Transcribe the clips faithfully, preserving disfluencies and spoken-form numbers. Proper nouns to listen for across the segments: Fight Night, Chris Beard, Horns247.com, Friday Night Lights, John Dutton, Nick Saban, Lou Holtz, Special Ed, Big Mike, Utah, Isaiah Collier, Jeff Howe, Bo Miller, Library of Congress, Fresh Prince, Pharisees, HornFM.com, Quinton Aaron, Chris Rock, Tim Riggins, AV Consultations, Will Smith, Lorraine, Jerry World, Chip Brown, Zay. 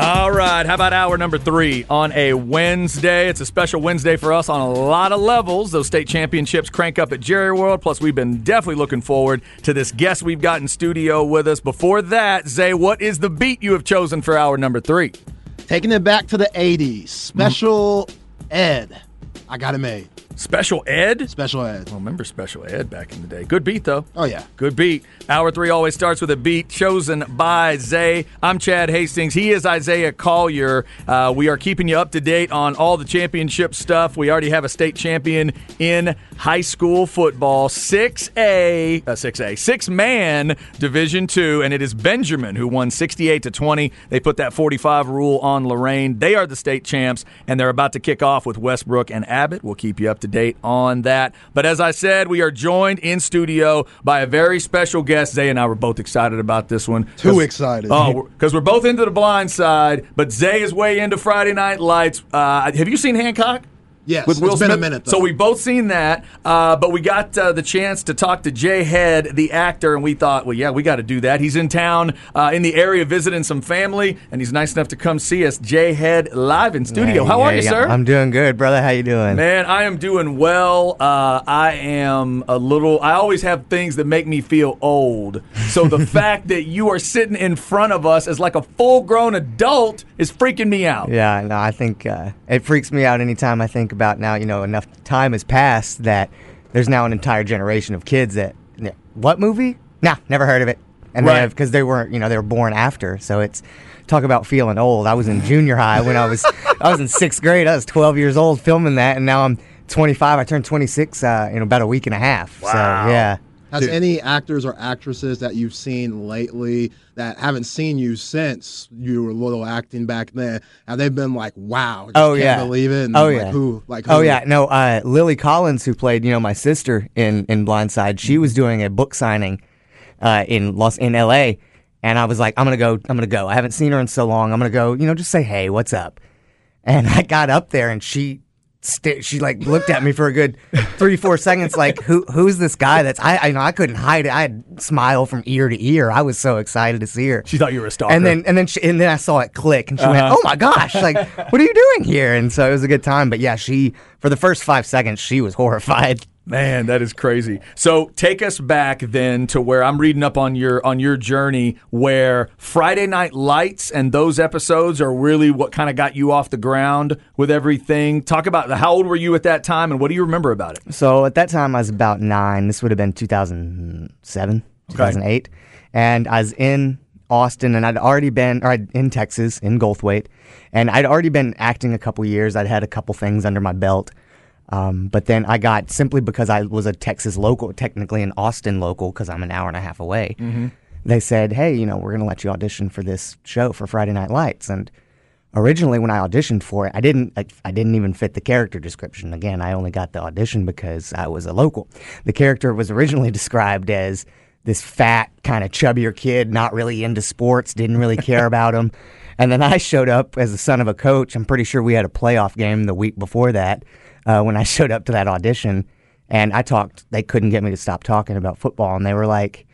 All right, how about hour number three on a Wednesday? It's a special Wednesday for us on a lot of levels. Those state championships crank up at Jerry World, plus we've been definitely looking forward to this guest we've got in studio with us. Before that, Zay, what is the beat you have chosen for hour number three? Taking it back to the eighties, Special mm-hmm. Ed. I got it made. Special Ed? Special Ed. I remember Special Ed back in the day. Good beat, though. Oh, yeah. Good beat. Hour three always starts with a beat chosen by Zay. I'm Chad Hastings. He is Isaiah Collier. Uh, we are keeping you up to date on all the championship stuff. We already have a state champion in high school football. six A, uh, six A, six-man Division two, and it is Benjamin who won sixty-eight to twenty. They put that forty-five rule on Lorraine. They are the state champs, and they're about to kick off with Westbrook and Abbott. We'll keep you up to date on that. But as I said, we are joined in studio by a very special guest. Zay and I were both excited about this one. Too excited. Oh, because we're both into The Blind Side, but Zay is way into Friday Night Lights. Uh, have you seen Hancock? Yes, with Will it's Smith. Been a minute, though. So we've both seen that, uh, but we got uh, the chance to talk to Jae Head, the actor, and we thought, well, yeah, we got to do that. He's in town, uh, in the area, visiting some family, and he's nice enough to come see us. Jae Head live in studio. Man, how yeah, are you, yeah. sir? I'm doing good, brother. How you doing? Man, I am doing well. Uh, I am a little – I always have things that make me feel old. So the fact that you are sitting in front of us as like a full-grown adult is freaking me out. Yeah, no, I think uh, it freaks me out anytime I think about about now, you know, enough time has passed that there's now an entire generation of kids that, what movie? Nah, never heard of it. And right. they have, because they weren't, you know, they were born after. So it's, talk about feeling old. I was in junior high when I was, I was in sixth grade. I was twelve years old filming that. And now I'm twenty-five. I turned twenty-six uh, in about a week and a half. Wow. So, yeah. Has Dude. any actors or actresses that you've seen lately that haven't seen you since you were little acting back then, have they been like, wow, just oh, can't yeah. believe it? And oh, like, yeah. Who? Like, who? Oh, yeah. No, uh, Lily Collins, who played, you know, my sister in, in Blind Side, she was doing a book signing uh, in Los in L A, and I was like, I'm going to go. I'm going to go. I haven't seen her in so long. I'm going to go, you know, just say, hey, what's up? And I got up there, and she... St- she like looked at me for a good three, four seconds. Like, who, who's this guy? That's I, I, you know, I couldn't hide it. I had smile from ear to ear. I was so excited to see her. She thought you were a stalker. And then, and then, she, and then I saw it click, and she uh-huh. went, "Oh my gosh! Like, what are you doing here?" And so it was a good time. But yeah, she for the first five seconds, she was horrified. Man, that is crazy. So take us back then to where I'm reading up on your on your journey where Friday Night Lights and those episodes are really what kind of got you off the ground with everything. Talk about how old were you at that time and what do you remember about it? So at that time I was about nine. This would have been two thousand seven, two thousand eight. Okay. And I was in Austin and I'd already been or I'd, in Texas, in Goldthwaite. And I'd already been acting a couple years. I'd had a couple things under my belt. Um, but then I got, simply because I was a Texas local, technically an Austin local, because I'm an hour and a half away, mm-hmm. they said, hey, you know, we're going to let you audition for this show for Friday Night Lights. And originally when I auditioned for it, I didn't like, I didn't even fit the character description. Again, I only got the audition because I was a local. The character was originally described as this fat, kind of chubbier kid, not really into sports, didn't really care about him. And then I showed up as the son of a coach. I'm pretty sure we had a playoff game the week before that. Uh, when I showed up to that audition and I talked, they couldn't get me to stop talking about football. And they were like,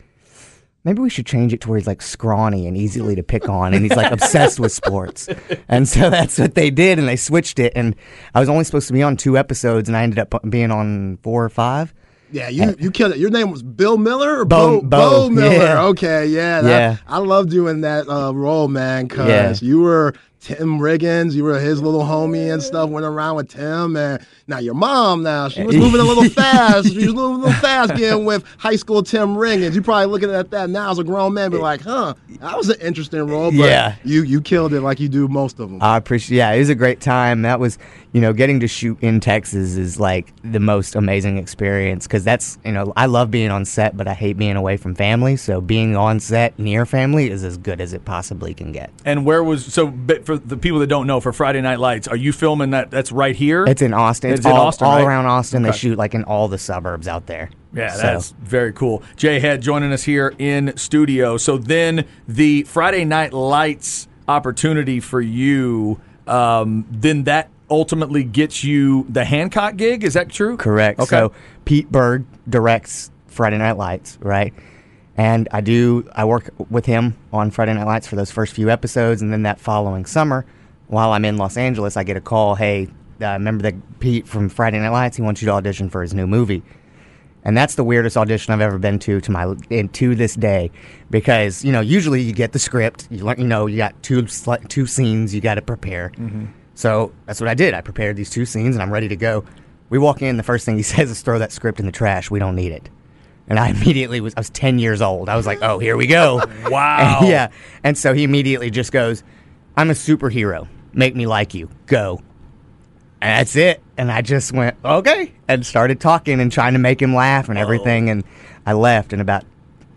maybe we should change it to where he's like scrawny and easily to pick on. And he's like obsessed with sports. And so that's what they did. And they switched it. And I was only supposed to be on two episodes and I ended up being on four or five. Yeah, you, and, you killed it. Your name was Bill Miller or Bo, Bo, Bo, Bo Miller? Yeah. Okay, yeah. That, yeah. I loved you in that uh, role, man, because yeah. you were Tim Riggins, you were his little homie and stuff, went around with Tim. And now your mom, now, she was moving a little fast. She was moving a little fast getting with high school Tim Riggins. You're probably looking at that now as a grown man, be like, huh, that was an interesting role, but yeah. you, you killed it like you do most of them. I appreciate Yeah, it was a great time. That was, you know, getting to shoot in Texas is like the most amazing experience because that's, you know, I love being on set, but I hate being away from family. So being on set near family is as good as it possibly can get. And where was, so but for the people that don't know, for Friday Night Lights, are you filming that? That's right here? It's in Austin. It's, it's in all, Austin, all right? around Austin. Okay. They shoot like in all the suburbs out there. Yeah, so. That's very cool. Jae Head joining us here in studio. So then the Friday Night Lights opportunity for you, um, then that ultimately gets you the Hancock gig? Is that true? Correct. Okay. So Pete Berg directs Friday Night Lights, right? And I do, I work with him on Friday Night Lights for those first few episodes. And then that following summer, while I'm in Los Angeles, I get a call, hey, uh, remember the Pete from Friday Night Lights? He wants you to audition for his new movie. And that's the weirdest audition I've ever been to to my to this day, because, you know, usually you get the script, you learn, you know, you got two two scenes you got to prepare. Mm-hmm. So that's what I did. I prepared these two scenes and I'm ready to go. We walk in, the first thing he says is throw that script in the trash. We don't need it. And I immediately was, I was ten years old. I was like, oh, here we go. Wow. And yeah. And so he immediately just goes, I'm a superhero. Make me like you. Go. And that's it. And I just went, okay. And started talking and trying to make him laugh and everything. Oh. And I left. And about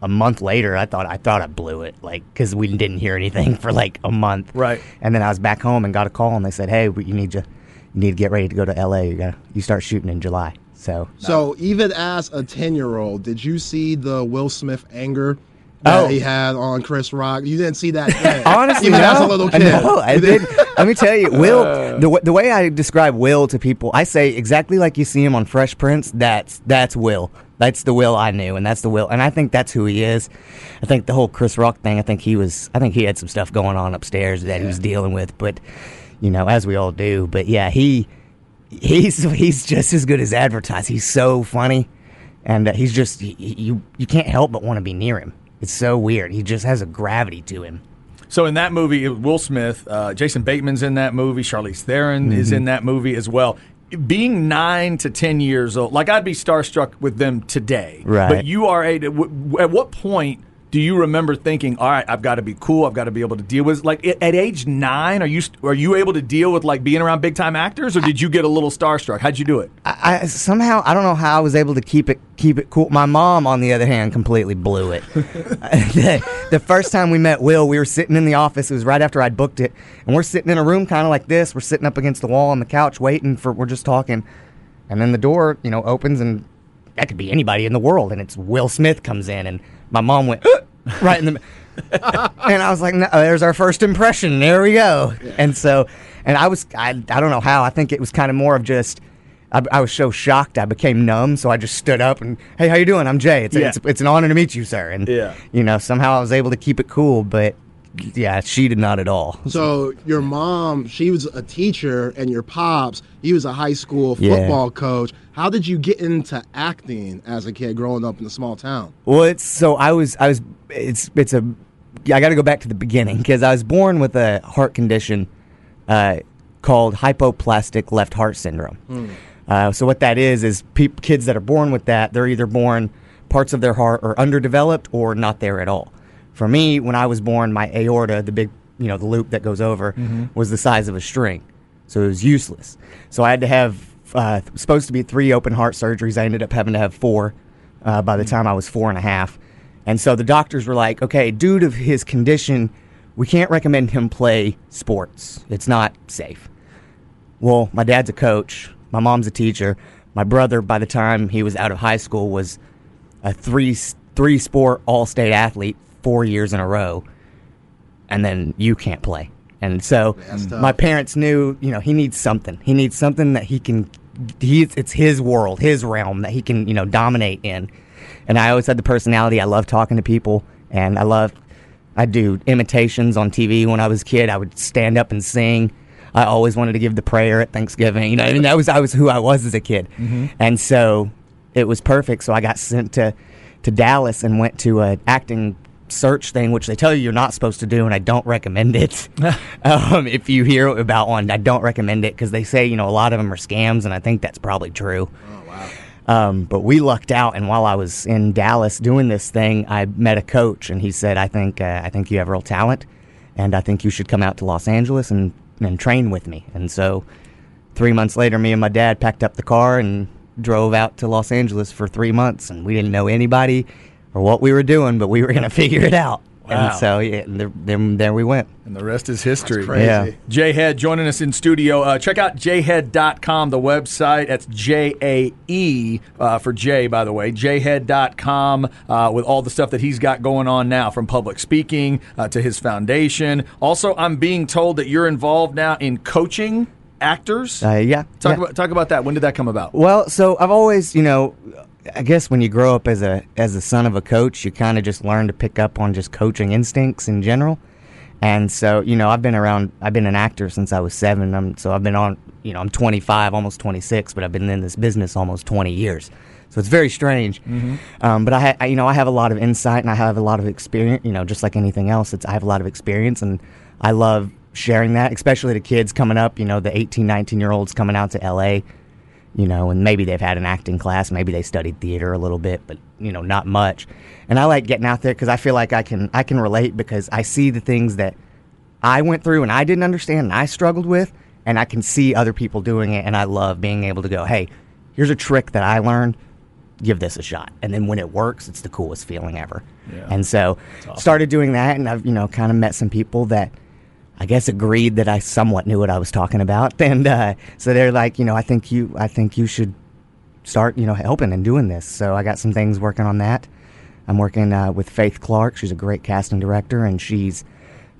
a month later, I thought I thought I blew it. Like, because we didn't hear anything for like a month. Right. And then I was back home and got a call. And they said, hey, you need to, you need to get ready to go to L A. You gotta, you start shooting in July. So, so no. Even as a ten-year-old, did you see the Will Smith anger that oh. he had on Chris Rock? You didn't see that then. Honestly, even no. as a little kid. No, I did. Let me tell you, Will, uh. the, the way I describe Will to people, I say exactly like you see him on Fresh Prince, that's that's Will. That's the Will I knew, and that's the Will. And I think that's who he is. I think the whole Chris Rock thing, I think he was, I think he had some stuff going on upstairs that yeah. he was dealing with, but, you know, as we all do. But, yeah, he... He's he's just as good as advertised. He's so funny, and uh, he's just he, you you can't help but want to be near him. It's so weird. He just has a gravity to him. So in that movie, it was Will Smith, uh, Jason Bateman's in that movie. Charlize Theron mm-hmm. is in that movie as well. Being nine to ten years old, like I'd be starstruck with them today. Right. But you are a w- at what point? Do you remember thinking, all right, I've got to be cool, I've got to be able to deal with, like, at age nine, are you are you able to deal with, like, being around big-time actors, or did you get a little starstruck? How'd you do it? I, I somehow, I don't know how I was able to keep it keep it cool. My mom, on the other hand, completely blew it. the, the first time we met Will, we were sitting in the office, it was right after I'd booked it, and we're sitting in a room kind of like this, we're sitting up against the wall on the couch waiting for, we're just talking, and then the door, you know, opens, and that could be anybody in the world, and it's Will Smith comes in, and my mom went right in the, and I was like, no, "There's our first impression. There we go." Yeah. And so, and I was, I, I don't know how. I think it was kind of more of just, I, I was so shocked, I became numb. So I just stood up and, "Hey, how you doing? I'm Jay. It's yeah. it's, it's an honor to meet you, sir." And yeah. you know, somehow I was able to keep it cool, but. Yeah, she did not at all. So your mom, she was a teacher, and your pops, he was a high school football yeah. coach. How did you get into acting as a kid growing up in a small town? Well, it's so I was, I was, it's, it's a, I got to go back to the beginning because I was born with a heart condition uh, called hypoplastic left heart syndrome. Mm. Uh, so what that is is pe- kids that are born with that, they're either born parts of their heart are underdeveloped or not there at all. For me, when I was born, my aorta, the big, you know, the loop that goes over, mm-hmm. was the size of a string. So it was useless. So I had to have, uh, supposed to be three open heart surgeries. I ended up having to have four uh, by the mm-hmm. time I was four and a half. And so the doctors were like, okay, due to his condition, we can't recommend him play sports. It's not safe. Well, my dad's a coach. My mom's a teacher. My brother, by the time he was out of high school, was a three, three sport all-state athlete. Four years in a row, and then you can't play. And so my parents knew, you know, he needs something. He needs something that he can, he, it's his world, his realm that he can, you know, dominate in. And I always had the personality. I love talking to people, and I love, I do imitations on T V when I was a kid. I would stand up and sing. I always wanted to give the prayer at Thanksgiving. You know, I mean, that was, I was who I was as a kid. Mm-hmm. And so it was perfect. So I got sent to, to Dallas and went to an acting search thing, which they tell you you're not supposed to do, and I don't recommend it. um, if you hear about one, I don't recommend it because they say, you know, a lot of them are scams, and I think that's probably true. Oh, wow. Um, but we lucked out, and while I was in Dallas doing this thing, I met a coach, and he said, I think uh, I think you have real talent, and I think you should come out to Los Angeles and, and train with me. And so three months later, me and my dad packed up the car and drove out to Los Angeles for three months, and we didn't know anybody or what we were doing, but we were going to figure it out. Wow. And so, yeah, and there, there, there we went. And the rest is history. That's crazy. Yeah. Jae Head joining us in studio. Uh, check out jae head dot com, the website. That's J A E uh, for Jay, by the way. jae head dot com uh, with all the stuff that he's got going on now, from public speaking uh, to his foundation. Also, I'm being told that you're involved now in coaching actors. Uh, yeah. Talk, yeah. About, talk about that. When did that come about? Well, so I've always, you know... I guess when you grow up as a as the son of a coach, you kind of just learn to pick up on just coaching instincts in general. And so, you know, I've been around, I've been an actor since I was seven. I'm, so I've been on, you know, I'm twenty-five, almost twenty-six, but I've been in this business almost twenty years. So it's very strange. Mm-hmm. Um, but, I, ha- I, you know, I have a lot of insight and I have a lot of experience, you know, just like anything else. It's I have a lot of experience and I love sharing that, especially to kids coming up, you know, the eighteen, nineteen-year-olds coming out to L A, you know, and maybe they've had an acting class, maybe they studied theater a little bit, but, you know, not much. And I like getting out there because I feel like I can I can relate because I see the things that I went through and I didn't understand and I struggled with, and I can see other people doing it, and I love being able to go, hey, here's a trick that I learned, give this a shot. And then when it works, it's the coolest feeling ever. Yeah. And so awesome. Started doing that, and I've, you know, kind of met some people that I guess agreed that I somewhat knew what I was talking about, and uh, so they're like, you know, I think you, I think you should start, you know, helping and doing this. So I got some things working on that. I'm working uh, with Faith Clark. She's a great casting director, and she's,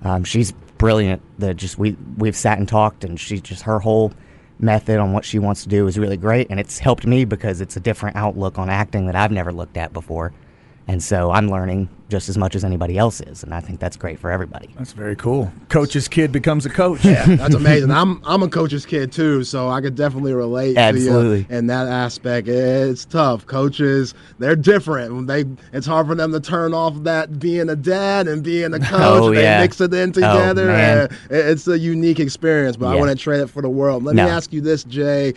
um, she's brilliant. The just we we've sat and talked, and she just her whole method on what she wants to do is really great, and it's helped me because it's a different outlook on acting that I've never looked at before. And so I'm learning just as much as anybody else is, and I think that's great for everybody. That's very cool. Coach's kid becomes a coach. Yeah, that's amazing. I'm I'm a coach's kid too, so I could definitely relate Absolutely. to you in that aspect. It's tough. Coaches, they're different. They it's hard for them to turn off that being a dad and being a coach. Oh, they yeah. mix it in together. Oh, man. It's a unique experience, but yeah. I wouldn't trade it for the world. Let no. me ask you this, Jay.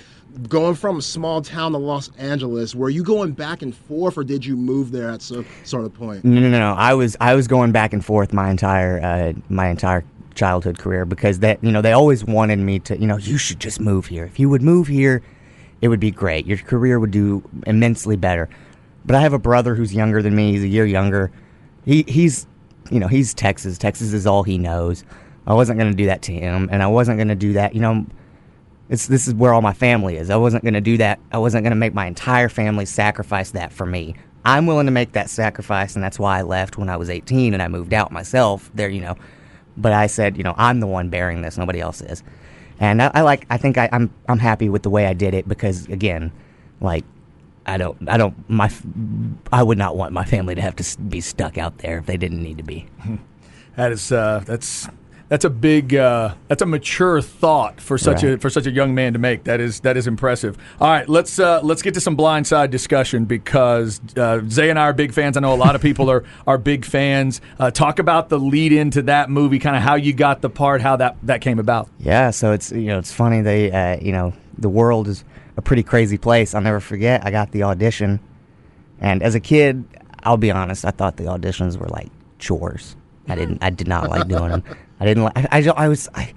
Going from a small town to Los Angeles, were you going back and forth, or did you move there at some sort of point? No, no, no. no. I was I was going back and forth my entire uh, my entire childhood career because that you know they always wanted me to you know you should just move here. If you would move here, it would be great. Your career would do immensely better. But I have a brother who's younger than me. He's a year younger. He he's you know he's Texas. Texas is all he knows. I wasn't going to do that to him, and I wasn't going to do that. You know. It's, this is where all my family is. I wasn't going to do that. I wasn't going to make my entire family sacrifice that for me. I'm willing to make that sacrifice, and that's why I left when I was eighteen and I moved out myself. There, you know, but I said, you know, I'm the one bearing this. Nobody else is. And I, I like. I think I, I'm. I'm happy with the way I did it because, again, like, I don't. I don't. My. I would not want my family to have to be stuck out there if they didn't need to be. That is. Uh, that's. That's a big, uh, that's a mature thought for such right. a for such a young man to make. That is that is impressive. All right, let's uh, let's get to some Blind Side discussion because uh, Zay and I are big fans. I know a lot of people are are big fans. Uh, talk about the lead into that movie, kind of how you got the part, how that, that came about. Yeah, so it's you know it's funny. They uh, you know the world is a pretty crazy place. I'll never forget. I got the audition, and as a kid, I'll be honest, I thought the auditions were like chores. I didn't. I did not like doing them. I didn't like. I, I, I was. I,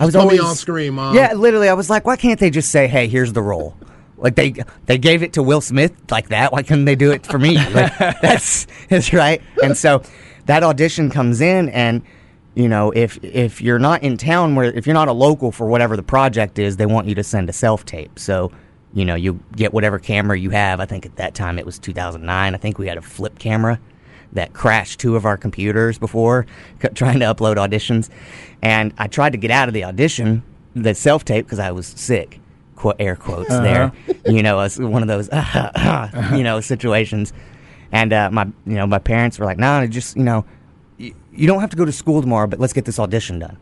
I was always on screen, Mom. Yeah, literally. I was like, why can't they just say, "Hey, here's the role"? Like they they gave it to Will Smith like that. Why couldn't they do it for me? Like, that's that's right. And so that audition comes in, and you know, if if you're not in town, where if you're not a local for whatever the project is, they want you to send a self tape. So you know, you get whatever camera you have. I think at that time it was two thousand nine. I think we had a flip camera that crashed two of our computers before trying to upload auditions. And I tried to get out of the audition, the self-tape, because I was sick, Qu- air quotes uh-huh. there. You know, it's one of those, uh-huh, uh-huh, uh-huh. you know, situations. And uh, my you know, my parents were like, no, nah, just, you know, y- you don't have to go to school tomorrow, but let's get this audition done.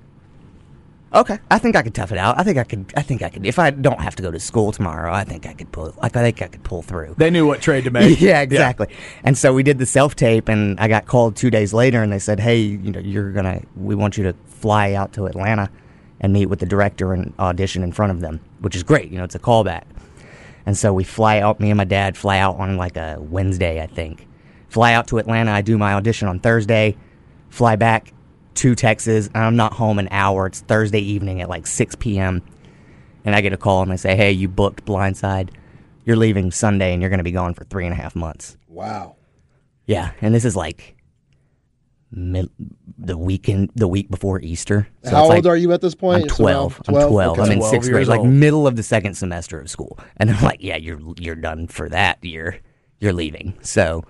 Okay, I think I could tough it out. I think I could. I think I could. If I don't have to go to school tomorrow, I think I could pull. I think I could pull through. They knew what trade to make. Yeah, exactly. Yeah. And so we did the self tape, and I got called two days later, and they said, "Hey, you know, you're gonna. We want you to fly out to Atlanta and meet with the director and audition in front of them," which is great. You know, it's a callback. And so we fly out. Me and my dad fly out on like a Wednesday, I think. Fly out to Atlanta. I do my audition on Thursday. Fly back to Texas, and I'm not home an hour. It's Thursday evening at like six p.m. and I get a call, and they say, "Hey, you booked Blind Side. You're leaving Sunday, and you're going to be gone for three and a half months." Wow. Yeah, and this is like mid- the weekend, the week before Easter. So How old like, are you at this point? I'm twelve. twelve. I'm twelve. Okay. I'm in sixth grade, like middle of the second semester of school, and I'm like, "Yeah, you're you're done for that year. You're leaving." So.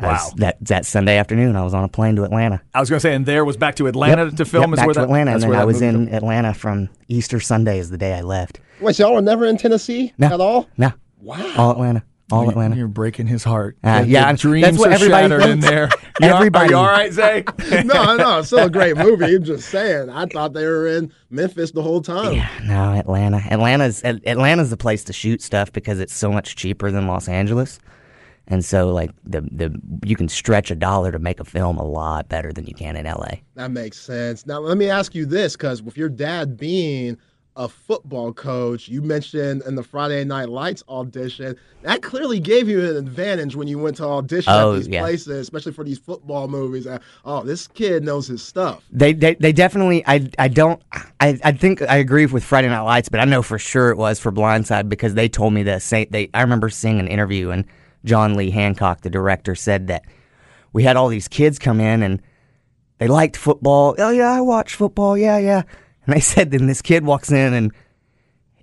Wow. Was, that that Sunday afternoon, I was on a plane to Atlanta. I was going to say, and there was back to Atlanta yep. to film? Yep, back where to that, Atlanta, and then I was in to. Atlanta from Easter Sunday is the day I left. Wait, so y'all were never in Tennessee no. at all? No. Wow. All Atlanta. All you're, Atlanta. You're breaking his heart. Uh, yeah, I'm, dreams that's what are shattered thinks. In there. Everybody. Are you all right, Zay? no, no, it's still a great movie. I'm just saying. I thought they were in Memphis the whole time. Yeah, no, Atlanta. Atlanta's Atlanta's the place to shoot stuff because it's so much cheaper than Los Angeles. And so, like, the the you can stretch a dollar to make a film a lot better than you can in L A. That makes sense. Now, let me ask you this, because with your dad being a football coach, you mentioned in the Friday Night Lights audition, that clearly gave you an advantage when you went to audition oh, at these yeah. places, especially for these football movies. Oh, this kid knows his stuff. They they, they definitely, I I don't, I, I think I agree with Friday Night Lights, but I know for sure it was for Blind Side because they told me the same, they, I remember seeing an interview and John Lee Hancock, the director, said that we had all these kids come in and they liked football. Oh, yeah, I watch football. Yeah, yeah. And they said then this kid walks in and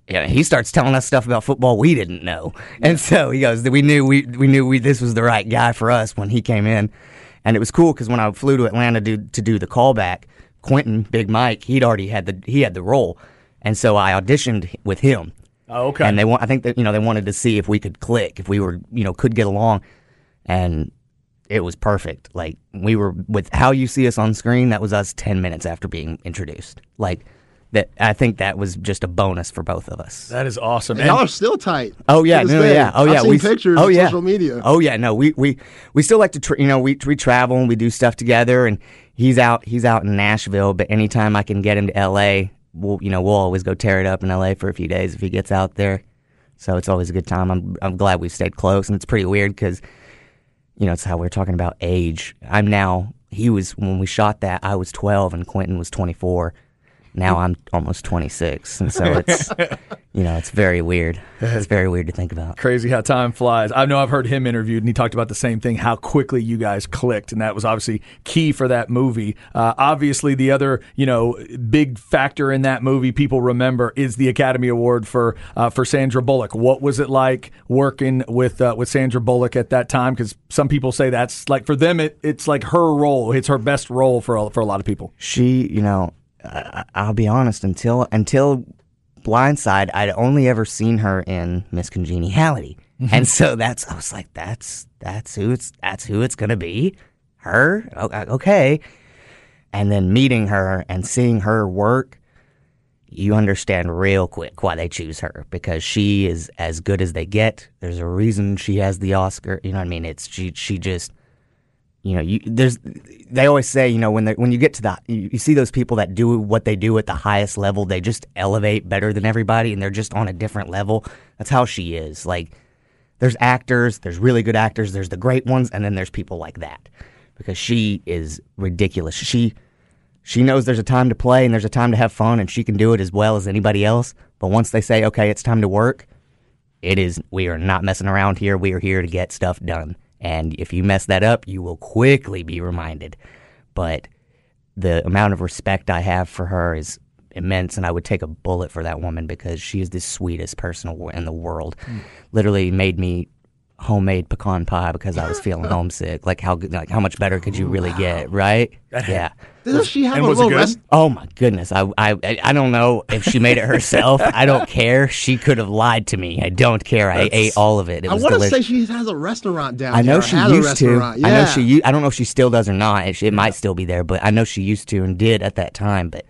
yeah, he starts telling us stuff about football we didn't know. And so he goes, we knew we we knew we this was the right guy for us when he came in. And it was cool because when I flew to Atlanta to, to do the callback, Quinton, Big Mike, he'd already had the he had the role. And so I auditioned with him. Oh, okay. And they want. I think that you know they wanted to see if we could click, if we were you know could get along, and it was perfect. Like we were with how you see us on screen. That was us ten minutes after being introduced. Like that. I think that was just a bonus for both of us. That is awesome. And, and y'all are still tight. Oh yeah, no, yeah. Oh yeah. I've seen we pictures. Oh, yeah. on social media. Oh yeah. No, we we, we still like to tra- you know we we travel and we do stuff together. And he's out he's out in Nashville. But anytime I can get him to L A. We'll, you know, we'll always go tear it up in L A for a few days if he gets out there. So it's always a good time. I'm I'm glad we've stayed close, and it's pretty weird because, you know, it's how we're talking about age. I'm now, he was, when we shot that, I was twelve and Quinton was twenty-four. Now I'm almost twenty-six, and so it's, you know, it's very weird. It's very weird to think about. Crazy how time flies. I know I've heard him interviewed, and he talked about the same thing, how quickly you guys clicked, and that was obviously key for that movie. Uh, obviously, the other, you know, big factor in that movie people remember is the Academy Award for uh, for Sandra Bullock. What was it like working with uh, with Sandra Bullock at that time? Because some people say that's, like, for them, it, it's like her role. It's her best role for a, for a lot of people. She, you know... I'll be honest, until until Blind Side, I'd only ever seen her in Miss Congeniality. And so that's, I was like, that's that's who it's that's who it's going to be? Her? Okay. And then meeting her and seeing her work, you understand real quick why they choose her, because she is as good as they get. There's a reason she has the Oscar. You know what I mean? It's she, she just... You know, you, there's. They always say, you know, when they, when you get to the, you, you see those people that do what they do at the highest level, they just elevate better than everybody, and they're just on a different level. That's how she is. Like, there's actors, there's really good actors, there's the great ones, and then there's people like that, because she is ridiculous. She, she knows there's a time to play and there's a time to have fun, and she can do it as well as anybody else. But once they say, okay, it's time to work, it is. We are not messing around here. We are here to get stuff done. And if you mess that up, you will quickly be reminded. But the amount of respect I have for her is immense, and I would take a bullet for that woman because she is the sweetest person in the world. Mm. Literally made me homemade pecan pie because I was feeling homesick. Like how like how much better could you really wow. get, right? Yeah. Doesn't she have and a little rest? Oh my goodness. I, I I don't know if she made it herself. I don't care. She could have lied to me. I don't care. I That's, ate all of it. It was I want to say she has a restaurant down there. I know she used to. Yeah. I know she. I don't know if she still does or not. It, it might still be there, but I know she used to and did at that time. But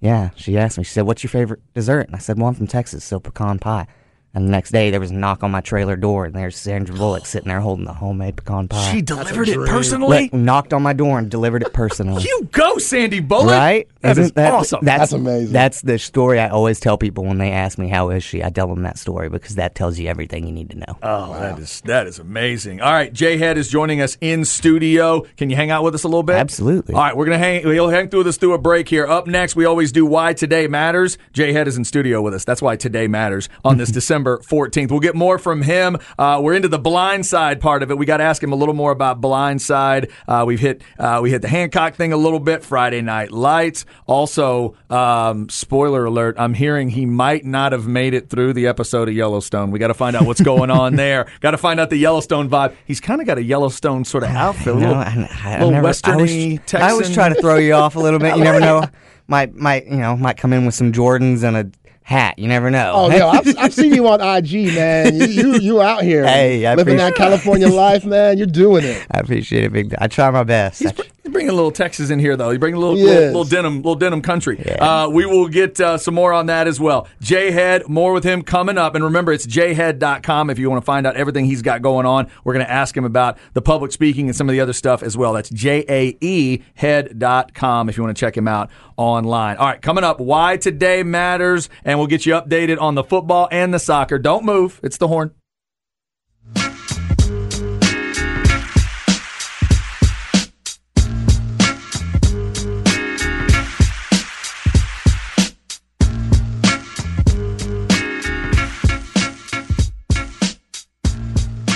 Yeah, she asked me, she said, what's your favorite dessert? And I said, well, I'm from Texas, so pecan pie. And the next day, there was a knock on my trailer door, and there's Sandra Bullock sitting there holding the homemade pecan pie. She delivered it personally? Let, knocked on my door and delivered it personally. You go, Sandy Bullock! Right? That Isn't is that, awesome. That's, that's amazing. That's the story I always tell people when they ask me, how is she? I tell them that story, because that tells you everything you need to know. Oh, wow. that is that is amazing. All right, Jae Head is joining us in studio. Can you hang out with us a little bit? Absolutely. All right, we're going to hang, we'll hang through this through a break here. Up next, we always do Why Today Matters. Jae Head is in studio with us. That's why Today Matters on this December fourteenth. We'll get more from him. Uh, we're into the Blind Side part of it. We got to ask him a little more about Blind Side. Uh, we've hit uh, we hit the Hancock thing a little bit. Friday Night Lights. Also, um, spoiler alert: I'm hearing he might not have made it through the episode of Yellowstone. We got to find out what's going on there. Got to find out the Yellowstone vibe. He's kind of got a Yellowstone sort of outfit, a little, no, I, I, little never, westerny I was, Texan. I was trying to throw you off a little bit. You never know. Might might you know might come in with some Jordans and a hat. You never know. Oh, no. I've, I've seen you on I G, man. You you, you out here. Hey, I living that California life, man. You're doing it. I appreciate it, big. I try my best. He's, he's bringing a little Texas in here, though. He's bringing a little, he little, little denim, little denim country. Yeah. Uh, we will get uh, some more on that as well. Jae Head, more with him coming up. And remember, it's jae head dot com if you want to find out everything he's got going on. We're going to ask him about the public speaking and some of the other stuff as well. That's J A E head dot com if you want to check him out online. All right, coming up, Why Today Matters, and we'll get you updated on the football and the soccer. Don't move. It's the Horn.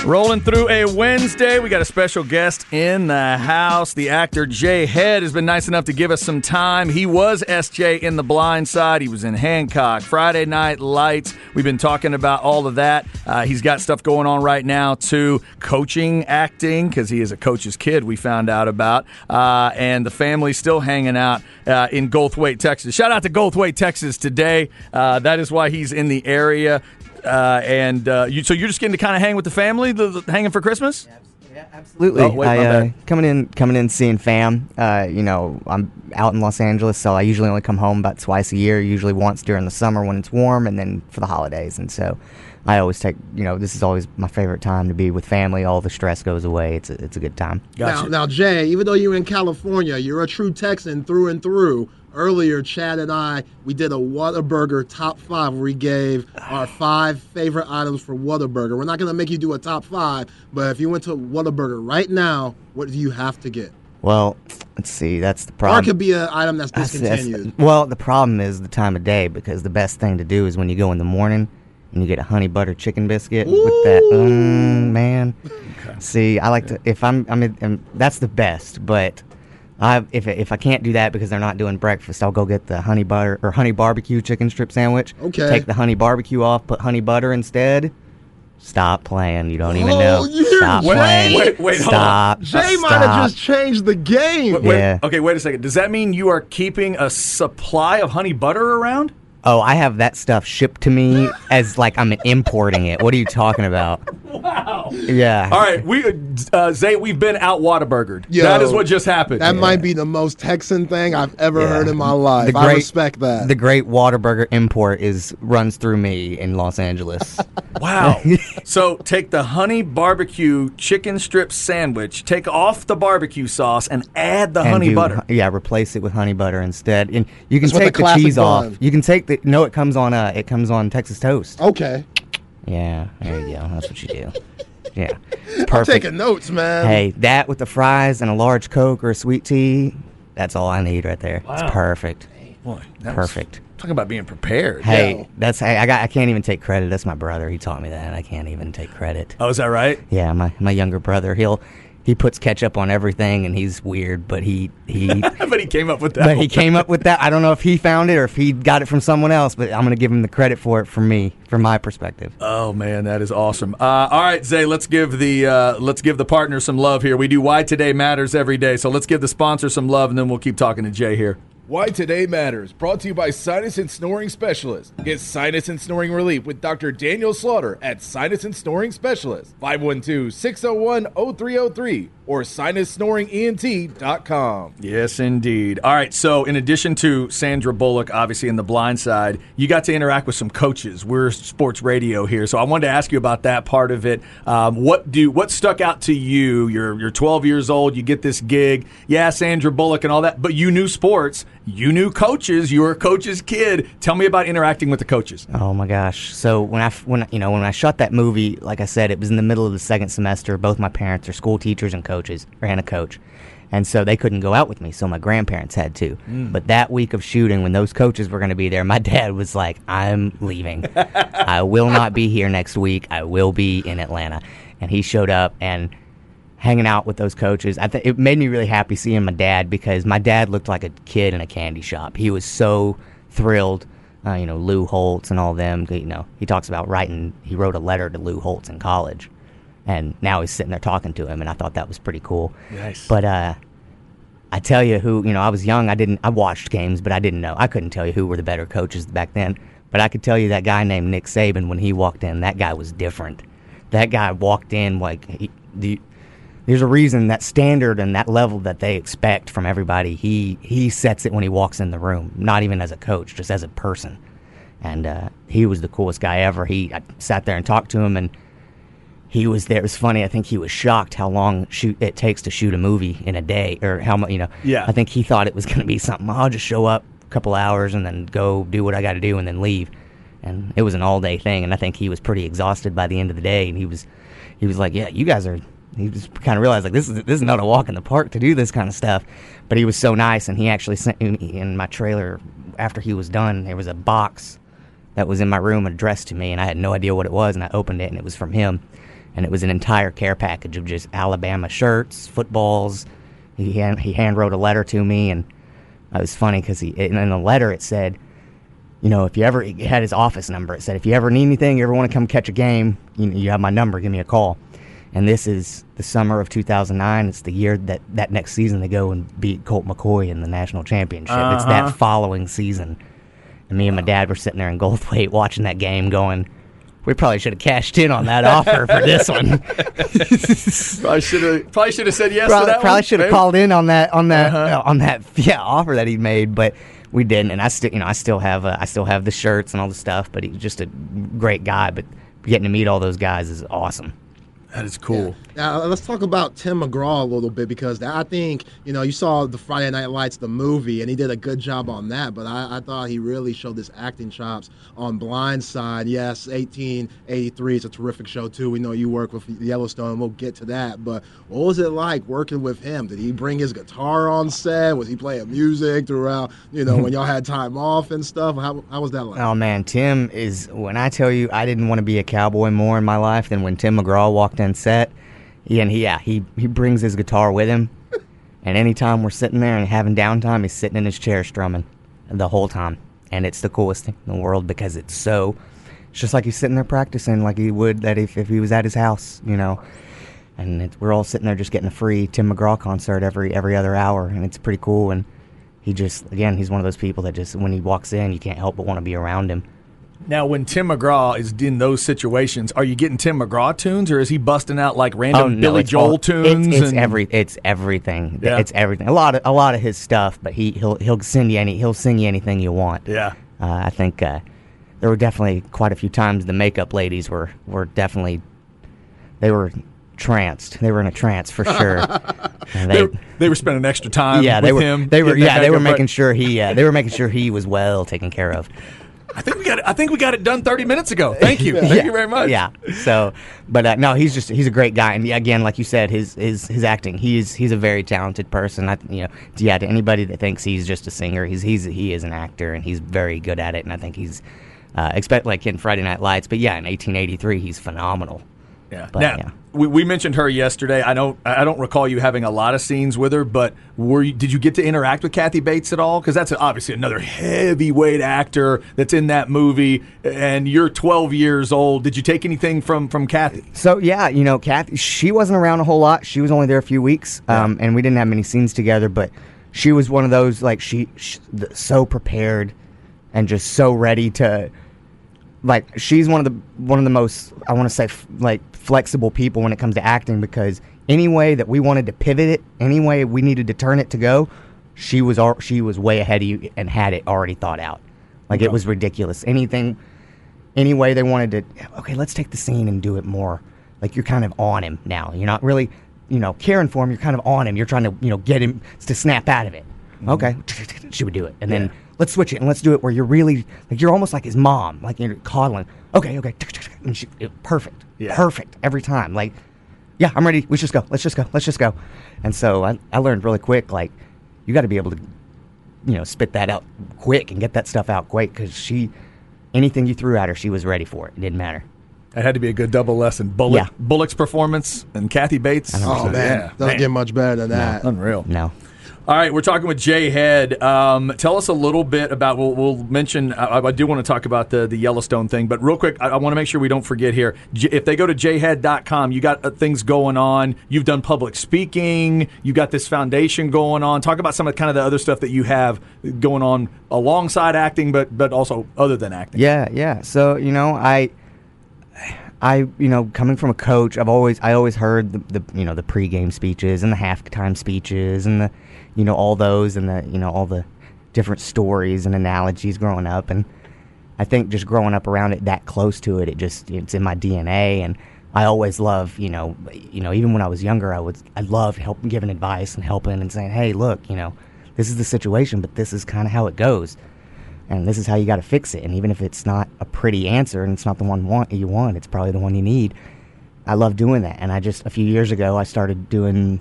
Rolling through a Wednesday, we got a special guest in the house. The actor Jae Head has been nice enough to give us some time. He was S J in The Blind Side. He was in Hancock, Friday Night Lights. We've been talking about all of that. Uh, he's got stuff going on right now, too. Coaching, acting, because he is a coach's kid, we found out about. Uh, and the family's still hanging out uh, in Goldthwaite, Texas. Shout out to Goldthwaite, Texas today. Uh, that is why he's in the area. Uh, and uh, you, so you're just getting to kind of hang with the family, the, the, hanging for Christmas? Yeah, yeah, absolutely. Oh, wait, I, uh, coming in, coming in, seeing fam. Uh, you know, I'm out in Los Angeles, so I usually only come home about twice a year. Usually once during the summer when it's warm, and then for the holidays. And so, I always take. You know, this is always my favorite time to be with family. All the stress goes away. It's a, it's a good time. Gotcha. Now, now, Jay, even though you're in California, you're a true Texan through and through. Earlier, Chad and I, we did a Whataburger top five where we gave our five favorite items for Whataburger. We're not going to make you do a top five, but if you went to Whataburger right now, what do you have to get? Well, let's see. That's the problem. Or it could be an item that's discontinued. That's, that's, well, the problem is the time of day, because the best thing to do is when you go in the morning and you get a honey butter chicken biscuit. Ooh. With that, mm, man. Okay. See, I like to, if I'm, I mean, that's the best, but... I, if if I can't do that because they're not doing breakfast, I'll go get the honey butter or honey barbecue chicken strip sandwich. Okay. Take the honey barbecue off, put honey butter instead. Stop playing. You don't even oh, know. Stop wait, playing. Wait, wait, Stop. Hold on. Jay Stop. might have just changed the game. Wait, wait, yeah. Okay, wait a second. Does that mean you are keeping a supply of honey butter around? Oh, I have that stuff shipped to me as like I'm importing it. What are you talking about? Wow. Yeah. All right. We, uh, Zay, we've been out Whataburger'd. Yo, that is what just happened. That yeah. might be the most Texan thing I've ever yeah. heard in my life. The great, I respect that. The great Whataburger import is runs through me in Los Angeles. Wow. So take the honey barbecue chicken strip sandwich, take off the barbecue sauce, and add the and honey do, butter. Yeah, replace it with honey butter instead. And you can That's take the, the cheese off. Done. You can take the no. It comes on. Uh, it comes on Texas toast. Okay. Yeah, there you go. That's what you do. Yeah. Perfect. I'm taking notes, man. Hey, that with the fries and a large Coke or a sweet tea, that's all I need right there. Wow. It's perfect. Hey, boy, that perfect. Was, talking about being prepared. Hey, yeah. that's hey, I got I can't even take credit. That's my brother. He taught me that. I can't even take credit. Oh, is that right? Yeah, my, my younger brother, he'll he puts ketchup on everything, and he's weird, but he... he but he came up with that. But he came up with that. I don't know if he found it or if he got it from someone else, but I'm going to give him the credit for it from me, from my perspective. Oh, man, that is awesome. Uh, all right, Zay, let's give the uh, let's give the partners some love here. We do Why Today Matters every day, so let's give the sponsor some love, and then we'll keep talking to Jay here. Why Today Matters, brought to you by Sinus and Snoring Specialist. Get sinus and snoring relief with Doctor Daniel Slaughter at Sinus and Snoring Specialist, five one two, six oh one, oh three oh three, or sinus snoring E N T dot com. Yes, indeed. All right, so in addition to Sandra Bullock, obviously, in The Blind Side, you got to interact with some coaches. We're sports radio here, so I wanted to ask you about that part of it. Um, what do what stuck out to you? You're, you're twelve years old, you get this gig, yeah, Sandra Bullock and all that, but you knew sports. You knew coaches. You were a coach's kid. Tell me about interacting with the coaches. Oh my gosh! So when I when you know when I shot that movie, like I said, it was in the middle of the second semester. Both my parents are school teachers and coaches, and a coach, and so they couldn't go out with me. So my grandparents had to. Mm. But that week of shooting, when those coaches were going to be there, my dad was like, "I'm leaving. I will not be here next week. I will be in Atlanta." And he showed up and. Hanging out with those coaches. I th- it made me really happy seeing my dad because my dad looked like a kid in a candy shop. He was so thrilled. Uh, you know, Lou Holtz and all them, you know, he talks about writing, he wrote a letter to Lou Holtz in college. And now he's sitting there talking to him, and I thought that was pretty cool. Nice. But uh, I tell you who, you know, I was young. I didn't, I watched games, but I didn't know. I couldn't tell you who were the better coaches back then. But I could tell you that guy named Nick Saban, when he walked in, that guy was different. That guy walked in like, he, the, There's a reason that standard and that level that they expect from everybody, he he sets it when he walks in the room, not even as a coach, just as a person. And uh, he was the coolest guy ever. He I sat there and talked to him, and he was there. It was funny. I think he was shocked how long shoot it takes to shoot a movie in a day, or how much, you know. Yeah. I think he thought it was going to be something. I'll just show up a couple hours and then go do what I got to do and then leave. And it was an all-day thing, and I think he was pretty exhausted by the end of the day. And he was, he was like, yeah, you guys are... He just kind of realized, like, this is this is not a walk in the park to do this kind of stuff. But he was so nice, and he actually sent me in my trailer after he was done. There was a box that was in my room addressed to me, and I had no idea what it was, and I opened it, and it was from him. And it was an entire care package of just Alabama shirts, footballs. He hand, he hand wrote a letter to me, and it was funny because he in the letter it said, you know, if you ever, it had his office number. It said, if you ever need anything, you ever want to come catch a game, you know, you have my number, give me a call. And this is the summer of two thousand nine. It's the year that, that next season they go and beat Colt McCoy in the national championship. Uh-huh. It's that following season. And me and my dad were sitting there in Goldthwaite watching that game going, we probably should have cashed in on that offer for this one. probably should have probably should have said yes probably, to that probably one. Should have called in on that on that uh-huh. uh, on that yeah, offer that he made, but we didn't. And I still you know I still have uh, I still have the shirts and all the stuff, but he's just a great guy, but getting to meet all those guys is awesome. That is cool. Yeah. Now, let's talk about Tim McGraw a little bit because I think, you know, you saw the Friday Night Lights, the movie, and he did a good job on that. But I, I thought he really showed his acting chops on Blind Side. Yes, eighteen eighty-three is a terrific show, too. We know you work with Yellowstone. We'll get to that. But what was it like working with him? Did he bring his guitar on set? Was he playing music throughout, you know, when y'all had time off and stuff? How, how was that like? Oh, man, Tim is, when I tell you I didn't want to be a cowboy more in my life than when Tim McGraw walked on set, and he, yeah, he, he brings his guitar with him, and anytime we're sitting there and having downtime, he's sitting in his chair strumming the whole time, and it's the coolest thing in the world because it's so, it's just like he's sitting there practicing like he would that if, if he was at his house, you know, and it, we're all sitting there just getting a free Tim McGraw concert every every other hour, and it's pretty cool, and he just, again, he's one of those people that just, when he walks in, you can't help but want to be around him. Now, when Tim McGraw is in those situations, are you getting Tim McGraw tunes, or is he busting out like random oh, no, Billy Joel all, tunes? It's, it's and... every, it's everything. Yeah. It's everything. A lot of a lot of his stuff, but he he'll he'll send you any he'll sing you anything you want. Yeah, uh, I think uh, there were definitely quite a few times the makeup ladies were were definitely they were. Tranced. They were in a trance for sure. They, they, were, they were spending extra time. Yeah, with they were. Him they were. Yeah, they were making right. sure he. Uh, they were making sure he was well taken care of. I think we got it. I think we got it done thirty minutes ago. Thank you. Thank yeah. you very much. Yeah. So, but uh, no, he's just he's a great guy. And again, like you said, his his his acting. He's he's a very talented person. I, you know, yeah. To anybody that thinks he's just a singer, he's he's he is an actor, and he's very good at it. And I think he's uh, expect like in Friday Night Lights, but yeah, in eighteen eighty-three, he's phenomenal. Yeah. But, now, yeah. We, we mentioned her yesterday. I don't I don't recall you having a lot of scenes with her, but were you, did you get to interact with Kathy Bates at all? Because that's obviously another heavyweight actor that's in that movie, and you're twelve years old. Did you take anything from, from Kathy? So, yeah, you know, Kathy, she wasn't around a whole lot. She was only there a few weeks, um, yeah. and we didn't have many scenes together, but she was one of those, like, she, she so prepared and just so ready to, like, she's one of the one of the most, I want to say, f- like, flexible people when it comes to acting, because any way that we wanted to pivot it, any way we needed to turn it to go, she was al- she was way ahead of you and had it already thought out. Like, okay. It was ridiculous. Anything, any way they wanted to, okay, let's take the scene and do it more. Like, you're kind of on him now. You're not really, you know, caring for him. You're kind of on him. You're trying to, you know, get him to snap out of it. Mm-hmm. Okay, she would do it. And yeah. then let's switch it and let's do it where you're really, like, you're almost like his mom. Like, you're coddling. Okay, okay. And she, it, perfect. Yeah. Perfect every time. Like, yeah, I'm ready. We should just go. Let's just go. Let's just go. And so I, I learned really quick, like, you got to be able to, you know, spit that out quick and get that stuff out quick, because she, anything you threw at her, she was ready for it. It didn't matter. It had to be a good double lesson. Bullock, yeah. Bullock's performance and Kathy Bates. Oh, man. Yeah. Doesn't man. get much better than that. No. Unreal. No. All right, we're talking with Jae Head. Um, tell us a little bit about, we'll, we'll mention, I, I do want to talk about the, the Yellowstone thing, but real quick, I, I want to make sure we don't forget here. J- if they go to jae head dot com, you got uh, things going on. You've done public speaking. You got this foundation going on. Talk about some of the, kind of the other stuff that you have going on alongside acting, but but also other than acting. Yeah, yeah. So, you know, I... I, you know, coming from a coach, I've always, I always heard the, the, you know, the pregame speeches and the halftime speeches and the, you know, all those and the, you know, all the different stories and analogies growing up. And I think just growing up around it, that close to it, it just, it's in my D N A. And I always love, you know, you know, even when I was younger, I would, I loved helping, giving advice and helping and saying, hey, look, you know, this is the situation, but this is kind of how it goes. And this is how you got to fix it. And even if it's not a pretty answer and it's not the one want, you want, it's probably the one you need. I love doing that. And I just, a few years ago, I started doing,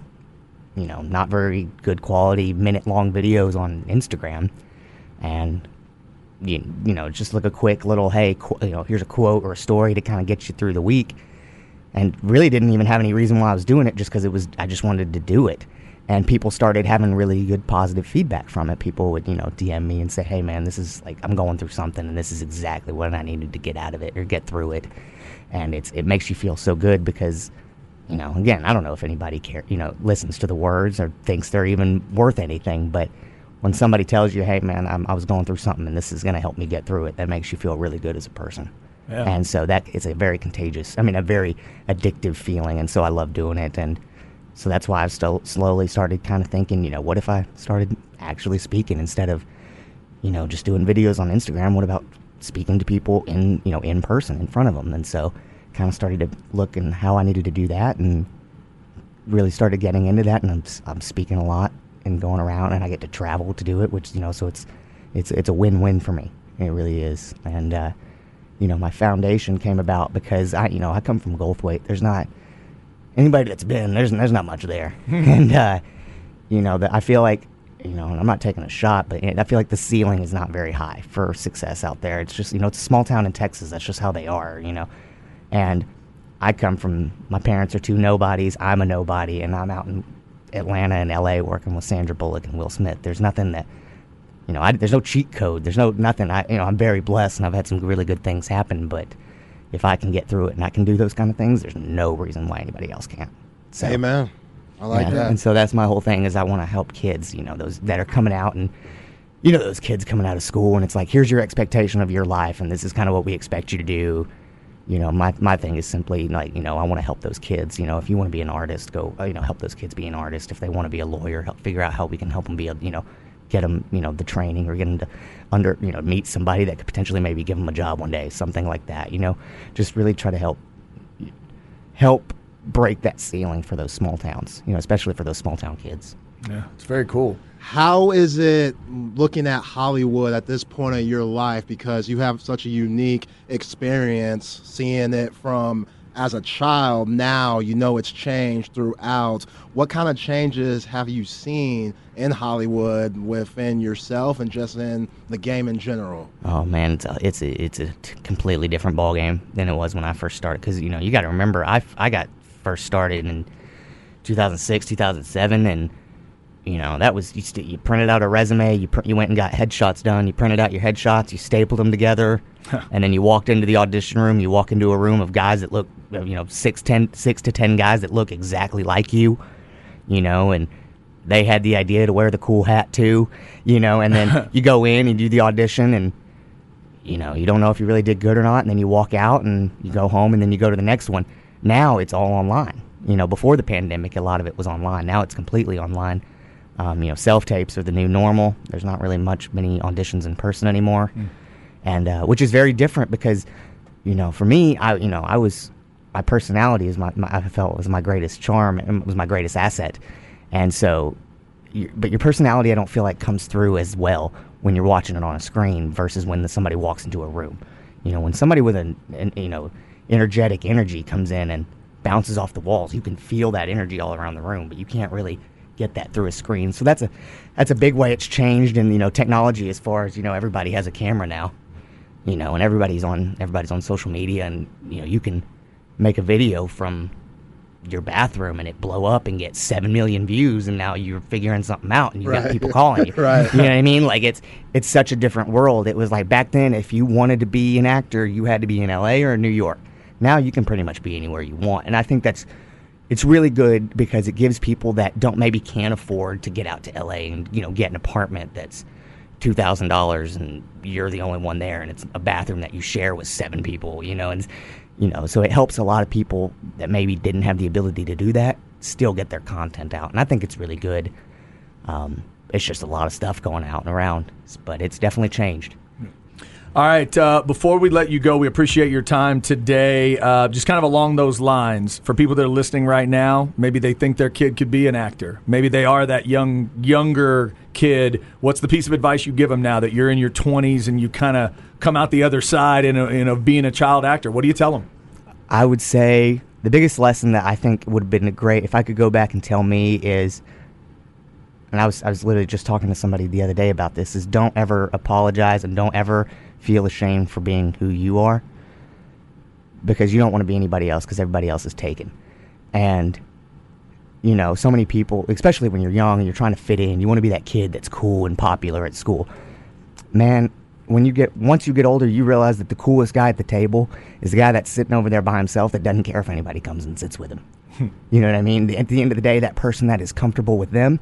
you know, not very good quality minute-long videos on Instagram. And, you, you know, just look a quick little, hey, qu- you know, here's a quote or a story to kind of get you through the week. And really didn't even have any reason why I was doing it, just because it was, I just wanted to do it. And people started having really good positive feedback from it. People would, you know, D M me and say, hey, man, this is like, I'm going through something, and this is exactly what I needed to get out of it or get through it. And it's it makes you feel so good because, you know, again, I don't know if anybody care, you know, listens to the words or thinks they're even worth anything. But when somebody tells you, hey, man, I'm, I was going through something and this is going to help me get through it, that makes you feel really good as a person. Yeah. And so that is a very contagious, I mean, a very addictive feeling. And so I love doing it. And so that's why I've still slowly started kind of thinking, you know, what if I started actually speaking instead of, you know, just doing videos on Instagram? What about speaking to people in, you know, in person in front of them? And so kind of started to look and how I needed to do that and really started getting into that. And I'm, I'm speaking a lot and going around, and I get to travel to do it, which, you know, so it's it's it's a win-win for me. It really is. And, uh, you know, my foundation came about because, I you know, I come from Goldthwaite. There's not... Anybody that's been, there's there's not much there. And, uh, you know, the, I feel like, you know, and I'm not taking a shot, but I feel like the ceiling is not very high for success out there. It's just, you know, it's a small town in Texas. That's just how they are, you know. And I come from, my parents are two nobodies. I'm a nobody. And I'm out in Atlanta and L A working with Sandra Bullock and Will Smith. There's nothing that, you know, I, there's no cheat code. There's no nothing. I, you know, I'm very blessed, and I've had some really good things happen, but... If I can get through it and I can do those kind of things, there's no reason why anybody else can't. So, amen. I like yeah, that. And so that's my whole thing is I want to help kids, you know, those that are coming out and, you know, those kids coming out of school and it's like, here's your expectation of your life and this is kind of what we expect you to do. You know, my, my thing is simply like, you know, I want to help those kids. You know, if you want to be an artist, go, you know, help those kids be an artist. If they want to be a lawyer, help figure out how we can help them be a, you know, get them, you know, the training or get them to under, you know, meet somebody that could potentially maybe give them a job one day, something like that, you know, just really try to help, help break that ceiling for those small towns, you know, especially for those small town kids. Yeah, it's very cool. How is it looking at Hollywood at this point in your life? Because you have such a unique experience seeing it from as a child. Now, you know, it's changed throughout. What kind of changes have you seen in Hollywood within yourself and just in the game in general? Oh, man, it's a, it's a, it's a completely different ballgame than it was when I first started. Because, you know, you got to remember, I, I got first started in two thousand six, two thousand seven, and, you know, that was, you, st- you printed out a resume, you pr- you went and got headshots done, you printed out your headshots, you stapled them together, huh. And then you walked into the audition room, you walk into a room of guys that look, you know, six, ten, six to ten guys that look exactly like you, you know, and they had the idea to wear the cool hat too, you know, and then you go in and do the audition and, you know, you don't know if you really did good or not, and then you walk out and you go home and then you go to the next one. Now it's all online. You know, before the pandemic, a lot of it was online. Now it's completely online. Um, you know, self-tapes are the new normal. There's not really much, many auditions in person anymore. Mm. And, uh, which is very different because, you know, for me, I, you know, I was, my personality is my, my I felt was my greatest charm and was my greatest asset. And so, but your personality, I don't feel like comes through as well when you're watching it on a screen versus when the, somebody walks into a room. You know, when somebody with an, an, you know, energetic energy comes in and bounces off the walls, you can feel that energy all around the room, but you can't really get that through a screen. So that's a that's a big way it's changed, and you know, technology as far as, you know, everybody has a camera now, you know, and everybody's on everybody's on social media, and you know, you can make a video from your bathroom and it blow up and get seven million views, and now you're figuring something out, and you right. got people calling you. Right. You know what I mean? Like it's it's such a different world. It was like back then, if you wanted to be an actor, you had to be in L A or New York. Now you can pretty much be anywhere you want, and I think that's it's really good because it gives people that don't maybe can't afford to get out to L A and, you know, get an apartment that's two thousand dollars and you're the only one there, and it's a bathroom that you share with seven people, you know, and you know, so it helps a lot of people that maybe didn't have the ability to do that still get their content out, and I think it's really good. Um, it's just a lot of stuff going out and around, but it's definitely changed. All right, uh, before we let you go, we appreciate your time today. Uh, just kind of along those lines, for people that are listening right now, maybe they think their kid could be an actor. Maybe they are that young, younger kid. What's the piece of advice you give them now that you're in your twenties and you kind of come out the other side in a, in a, being a child actor? What do you tell them? I would say the biggest lesson that I think would have been great, if I could go back and tell me is, and I was I was literally just talking to somebody the other day about this, is don't ever apologize and don't ever feel ashamed for being who you are, because you don't want to be anybody else, because everybody else is taken. And, you know, so many people, especially when you're young and you're trying to fit in, you want to be that kid that's cool and popular at school. Man, when you get once you get older, you realize that the coolest guy at the table is the guy that's sitting over there by himself that doesn't care if anybody comes and sits with him. You know what I mean? At the end of the day, that person that is comfortable with them,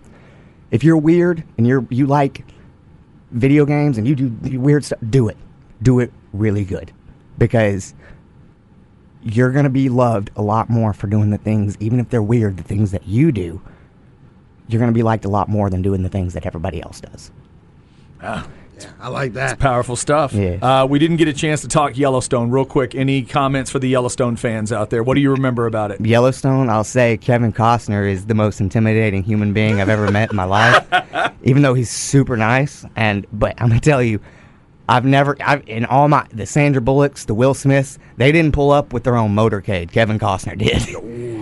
if you're weird and you're you like video games and you do, do weird stuff, do it. Do it really good, because you're going to be loved a lot more for doing the things, even if they're weird, the things that you do. You're going to be liked a lot more than doing the things that everybody else does. Uh, yeah, I like that. It's powerful stuff. Yeah. Uh, we didn't get a chance to talk Yellowstone. Real quick, any comments for the Yellowstone fans out there? What do you remember about it? Yellowstone, I'll say Kevin Costner is the most intimidating human being I've ever met in my life, even though he's super nice. And But I'm going to tell you, I've never, I've, in all my, the Sandra Bullocks, the Will Smiths, they didn't pull up with their own motorcade. Kevin Costner did.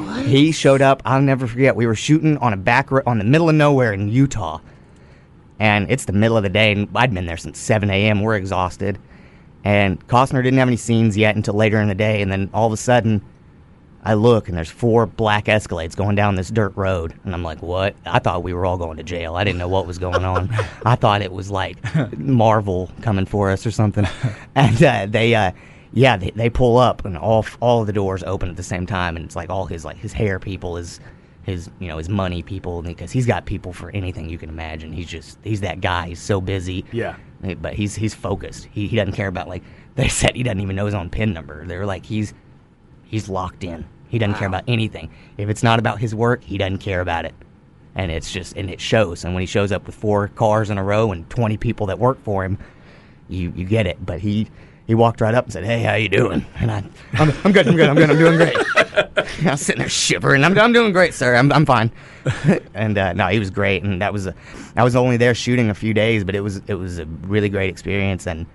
What? He showed up. I'll never forget. We were shooting on a back, ro- on the middle of nowhere in Utah. And it's the middle of the day, and I'd been there since seven a.m. We're exhausted. And Costner didn't have any scenes yet until later in the day. And then all of a sudden, I look, and there's four black Escalades going down this dirt road. And I'm like, what? I thought we were all going to jail. I didn't know what was going on. I thought it was like Marvel coming for us or something. And uh, they, uh, yeah, they, they pull up, and all all of the doors open at the same time. And it's like all his like his hair people, his, his you know, his money people, because he's got people for anything you can imagine. He's just, he's that guy. He's so busy. Yeah. But he's he's focused. He, he doesn't care about, like, they said he doesn't even know his own PIN number. They're like, he's he's locked in. He doesn't wow. care about anything. If it's not about his work, he doesn't care about it. And it's just, and it shows. And when he shows up with four cars in a row and twenty people that work for him, you, you get it. But he, he walked right up and said, "Hey, how you doing?" And I, I'm, I'm good, I'm good, I'm good, I'm doing great. And I was sitting there shivering. I'm, I'm doing great, sir. I'm, I'm fine. And uh, no, he was great. And that was, a, I was only there shooting a few days, but it was, it was a really great experience. And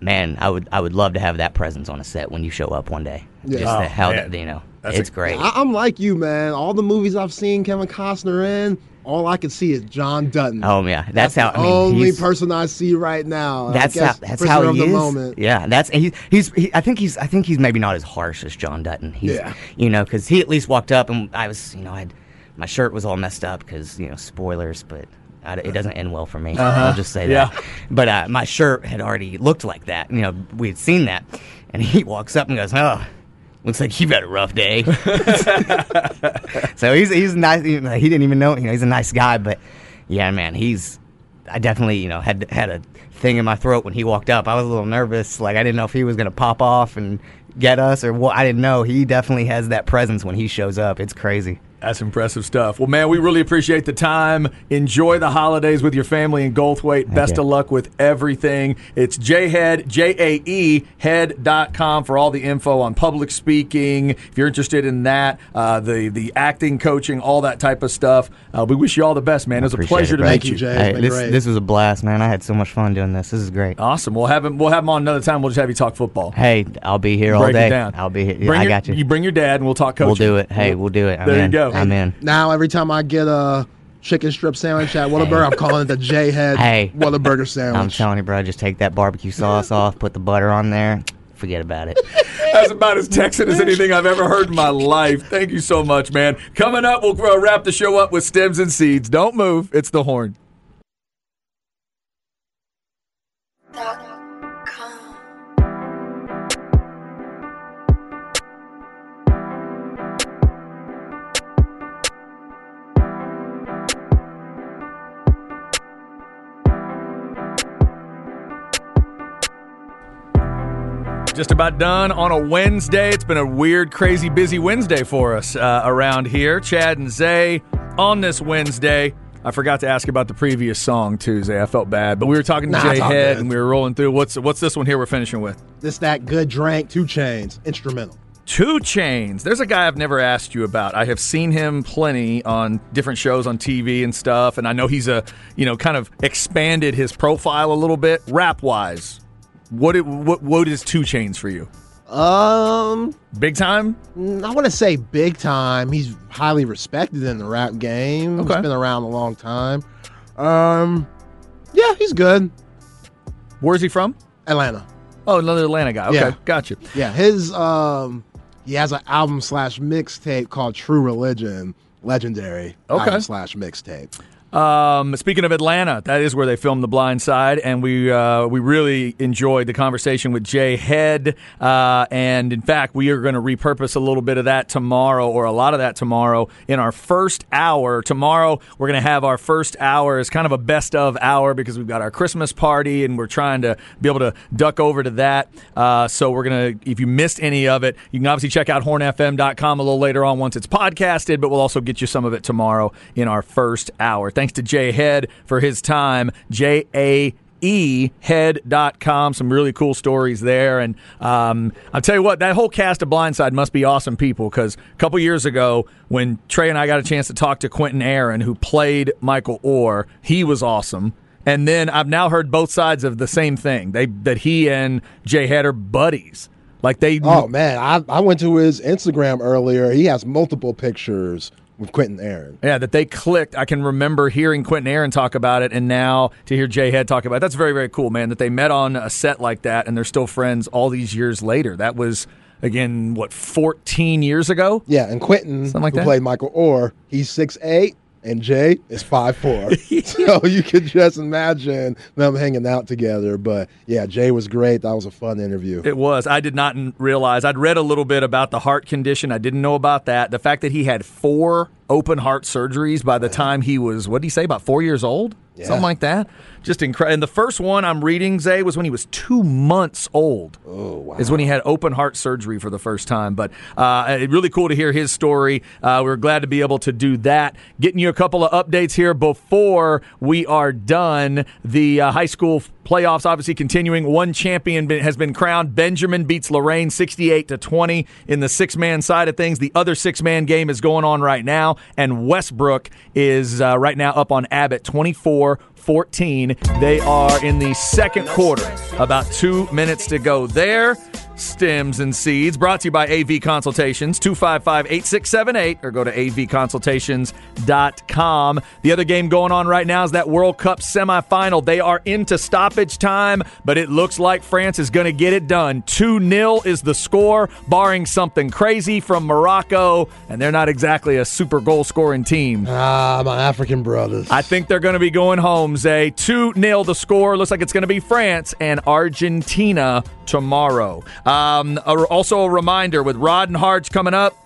man, I would I would love to have that presence on a set when you show up one day. Yeah. Just oh, the hell, that, you know, that's it's a, great. I, I'm like you, man. All the movies I've seen Kevin Costner in, all I can see is John Dutton. Oh yeah, that's, that's how. The I mean, only person I see right now. That's how. That's how he is. Moment. Yeah, that's and he, he's. He, I think he's. I think he's maybe not as harsh as John Dutton. He's, yeah. You know, because he at least walked up, and I was, you know, I had my shirt was all messed up because, you know, spoilers, but. I, it doesn't end well for me. Uh-huh. I'll just say yeah. that. But uh, my shirt had already looked like that. You know, we had seen that. And he walks up and goes, "Oh, Looks like you've had a rough day. So he's he's nice. He didn't even know. You know, he's a nice guy, but yeah, man, he's. I definitely, you know, had had a thing in my throat when he walked up. I was a little nervous. Like, I didn't know if he was going to pop off and get us or what. I didn't know. He definitely has that presence when he shows up. It's crazy. That's impressive stuff. Well, man, we really appreciate the time. Enjoy the holidays with your family in Goldthwaite. Best of luck with everything. It's Jae Head, J A E head dot com for all the info on public speaking. If you're interested in that, uh, the the acting, coaching, all that type of stuff. Uh, we wish you all the best, man. It was a pleasure it, to meet you, you Jay. Hey, this, this was a blast, man. I had so much fun doing this. This is great. Awesome. We'll have him. We'll have him on another time. We'll just have you talk football. Hey, I'll be here Break all day. It down. I'll be here. Bring I your, got you. You bring your dad, and we'll talk coaching. We'll do it. Hey, we'll do it. I'm there in. you go. I'm in. Now every time I get a chicken strip sandwich at Whataburger, hey. I'm calling it the Jae Head hey. Whataburger sandwich. I'm telling you, bro, just take that barbecue sauce off, put the butter on there, forget about it. That's about as Texan as anything I've ever heard in my life. Thank you so much, man. Coming up, we'll uh, wrap the show up with Stems and Seeds. Don't move. It's The Horn. Just about done on a Wednesday. It's been a weird, crazy, busy Wednesday for us uh, around here. Chad and Zay on this Wednesday. I forgot to ask about the previous song, too, Zay. I felt bad. But we were talking to nah, Jae Head, and we were rolling through. What's what's this one here we're finishing with? This That Good Drink, two Chainz, instrumental. two Chainz. There's a guy I've never asked you about. I have seen him plenty on different shows on T V and stuff, and I know he's a, you know, kind of expanded his profile a little bit rap-wise. What it, what what is two Chainz for you? Um, big time? I want to say big time. He's highly respected in the rap game. Okay. He's been around a long time. Um, yeah, he's good. Where's he from? Atlanta. Oh, another Atlanta guy. Okay, yeah. Gotcha. Yeah, his um, he has an album slash mixtape called True Religion, legendary okay. album slash mixtape. Um, speaking of Atlanta, that is where they filmed The Blind Side, and we uh, we really enjoyed the conversation with Jae Head. Uh, and in fact, we are going to repurpose a little bit of that tomorrow, or a lot of that tomorrow, in our first hour. Tomorrow, we're going to have our first hour as kind of a best of hour because we've got our Christmas party, and we're trying to be able to duck over to that. Uh, so we're going to, if you missed any of it, you can obviously check out horn f m dot com a little later on once it's podcasted, but we'll also get you some of it tomorrow in our first hour. Thanks to Jae Head for his time. J A E head dot com. Some really cool stories there. And um, I'll tell you what, that whole cast of Blindside must be awesome people, because a couple years ago when Trey and I got a chance to talk to Quinton Aaron, who played Michael Oher, he was awesome. And then I've now heard both sides of the same thing, they that he and Jae Head are buddies. Like they. Oh, man. I, I went to his Instagram earlier. He has multiple pictures with Quinton Aaron. Yeah, that they clicked. I can remember hearing Quinton Aaron talk about it, and now to hear Jae Head talk about it. That's very, very cool, man, that they met on a set like that, and they're still friends all these years later. That was, again, what, fourteen years ago? Yeah, and Quinton, like who that? played Michael Oher, he's six eight, and Jay is five four. So you could just imagine them hanging out together. But, yeah, Jay was great. That was a fun interview. It was. I did not realize. I'd read a little bit about the heart condition. I didn't know about that. The fact that he had four open heart surgeries by the time he was, what did he say, about four years old? Yeah. Something like that. Just incredible. And the first one I'm reading, Zay, was when he was two months old. Oh, wow. Is when he had open heart surgery for the first time. But uh, really cool to hear his story. Uh, we're glad to be able to do that. Getting you a couple of updates here before we are done. The uh, high school playoffs obviously continuing. One champion has been crowned. Benjamin beats Lorraine sixty-eight to twenty in the six-man side of things. The other six-man game is going on right now. And Westbrook is uh, right now up on Abbott twenty-four fourteen. They are in the second quarter. About two minutes to go there. Stems and Seeds brought to you by A V Consultations, two five five, eight six seven eight, or go to a v consultations dot com. The other game going on right now is that World Cup semifinal. They are into stoppage time, but it looks like France is going to get it done. two nil is the score, barring something crazy from Morocco, and they're not exactly a super goal-scoring team. Ah, my African brothers. I think they're going to be going home, Zay. two nil the score. Looks like it's going to be France and Argentina tomorrow. Um, also a reminder, with Rod and Hards coming up,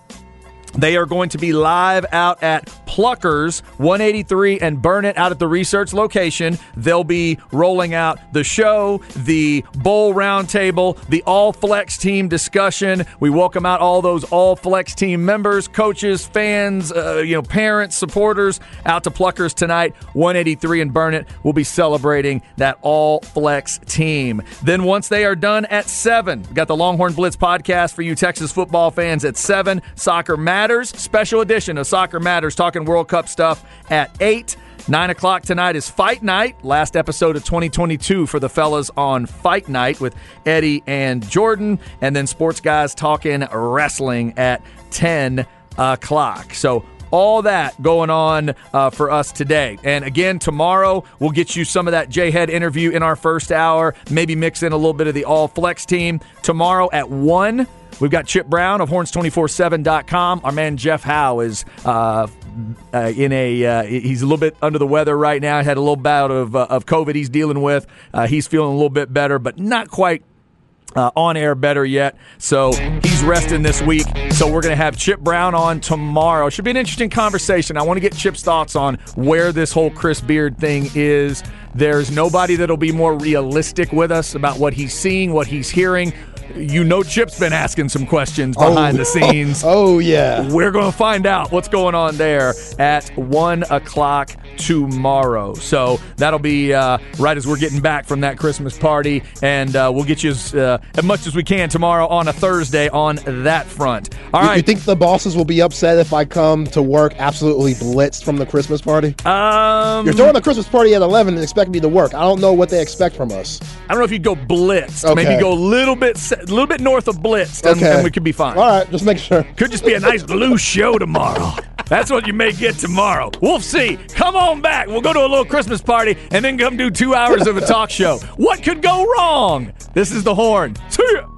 they are going to be live out at Pluckers, one eighty-three, and Burn It out at the Research location. They'll be rolling out the show, the bowl roundtable, the all-flex team discussion. We welcome out all those all-flex team members, coaches, fans, uh, you know, parents, supporters, out to Pluckers tonight, one eighty-three and Burn It. We'll be celebrating that all-flex team. Then once they are done at seven, we've got the Longhorn Blitz podcast for you Texas football fans at seven, Soccer Matters. Special edition of Soccer Matters, talking World Cup stuff at eight. nine o'clock tonight is Fight Night, last episode of twenty twenty-two for the fellas on Fight Night with Eddie and Jordan. And then Sports Guys Talking Wrestling at ten o'clock. So all that going on uh, for us today. And again, tomorrow we'll get you some of that Jae Head interview in our first hour, maybe mix in a little bit of the all-flex team. Tomorrow at one, we've got Chip Brown of horns two forty-seven dot com. Our man Jeff Howe is uh, uh, in a uh, – he's a little bit under the weather right now. He had a little bout of, uh, of COVID he's dealing with. Uh, he's feeling a little bit better, but not quite uh, on air better yet. So he's resting this week. So we're going to have Chip Brown on tomorrow. Should be an interesting conversation. I want to get Chip's thoughts on where this whole Chris Beard thing is. There's nobody that'll be more realistic with us about what he's seeing, what he's hearing. You know, Chip's been asking some questions behind oh, the scenes. Oh, oh yeah. We're going to find out what's going on there at one o'clock tomorrow. So that'll be uh, right as we're getting back from that Christmas party, and uh, we'll get you as, uh, as much as we can tomorrow on a Thursday on that front. All right. You think the bosses will be upset if I come to work absolutely blitzed from the Christmas party? Um, You're throwing the Christmas party at eleven and expect me to work. I don't know what they expect from us. I don't know if you'd go blitzed. Okay. Maybe go a little bit A little bit north of blitz, and, okay. and we could be fine. All right, just make sure. Could just be a nice blue show tomorrow. That's what you may get tomorrow. We'll see. Come on back. We'll go to a little Christmas party and then come do two hours of a talk show. What could go wrong? This is The Horn. See ya.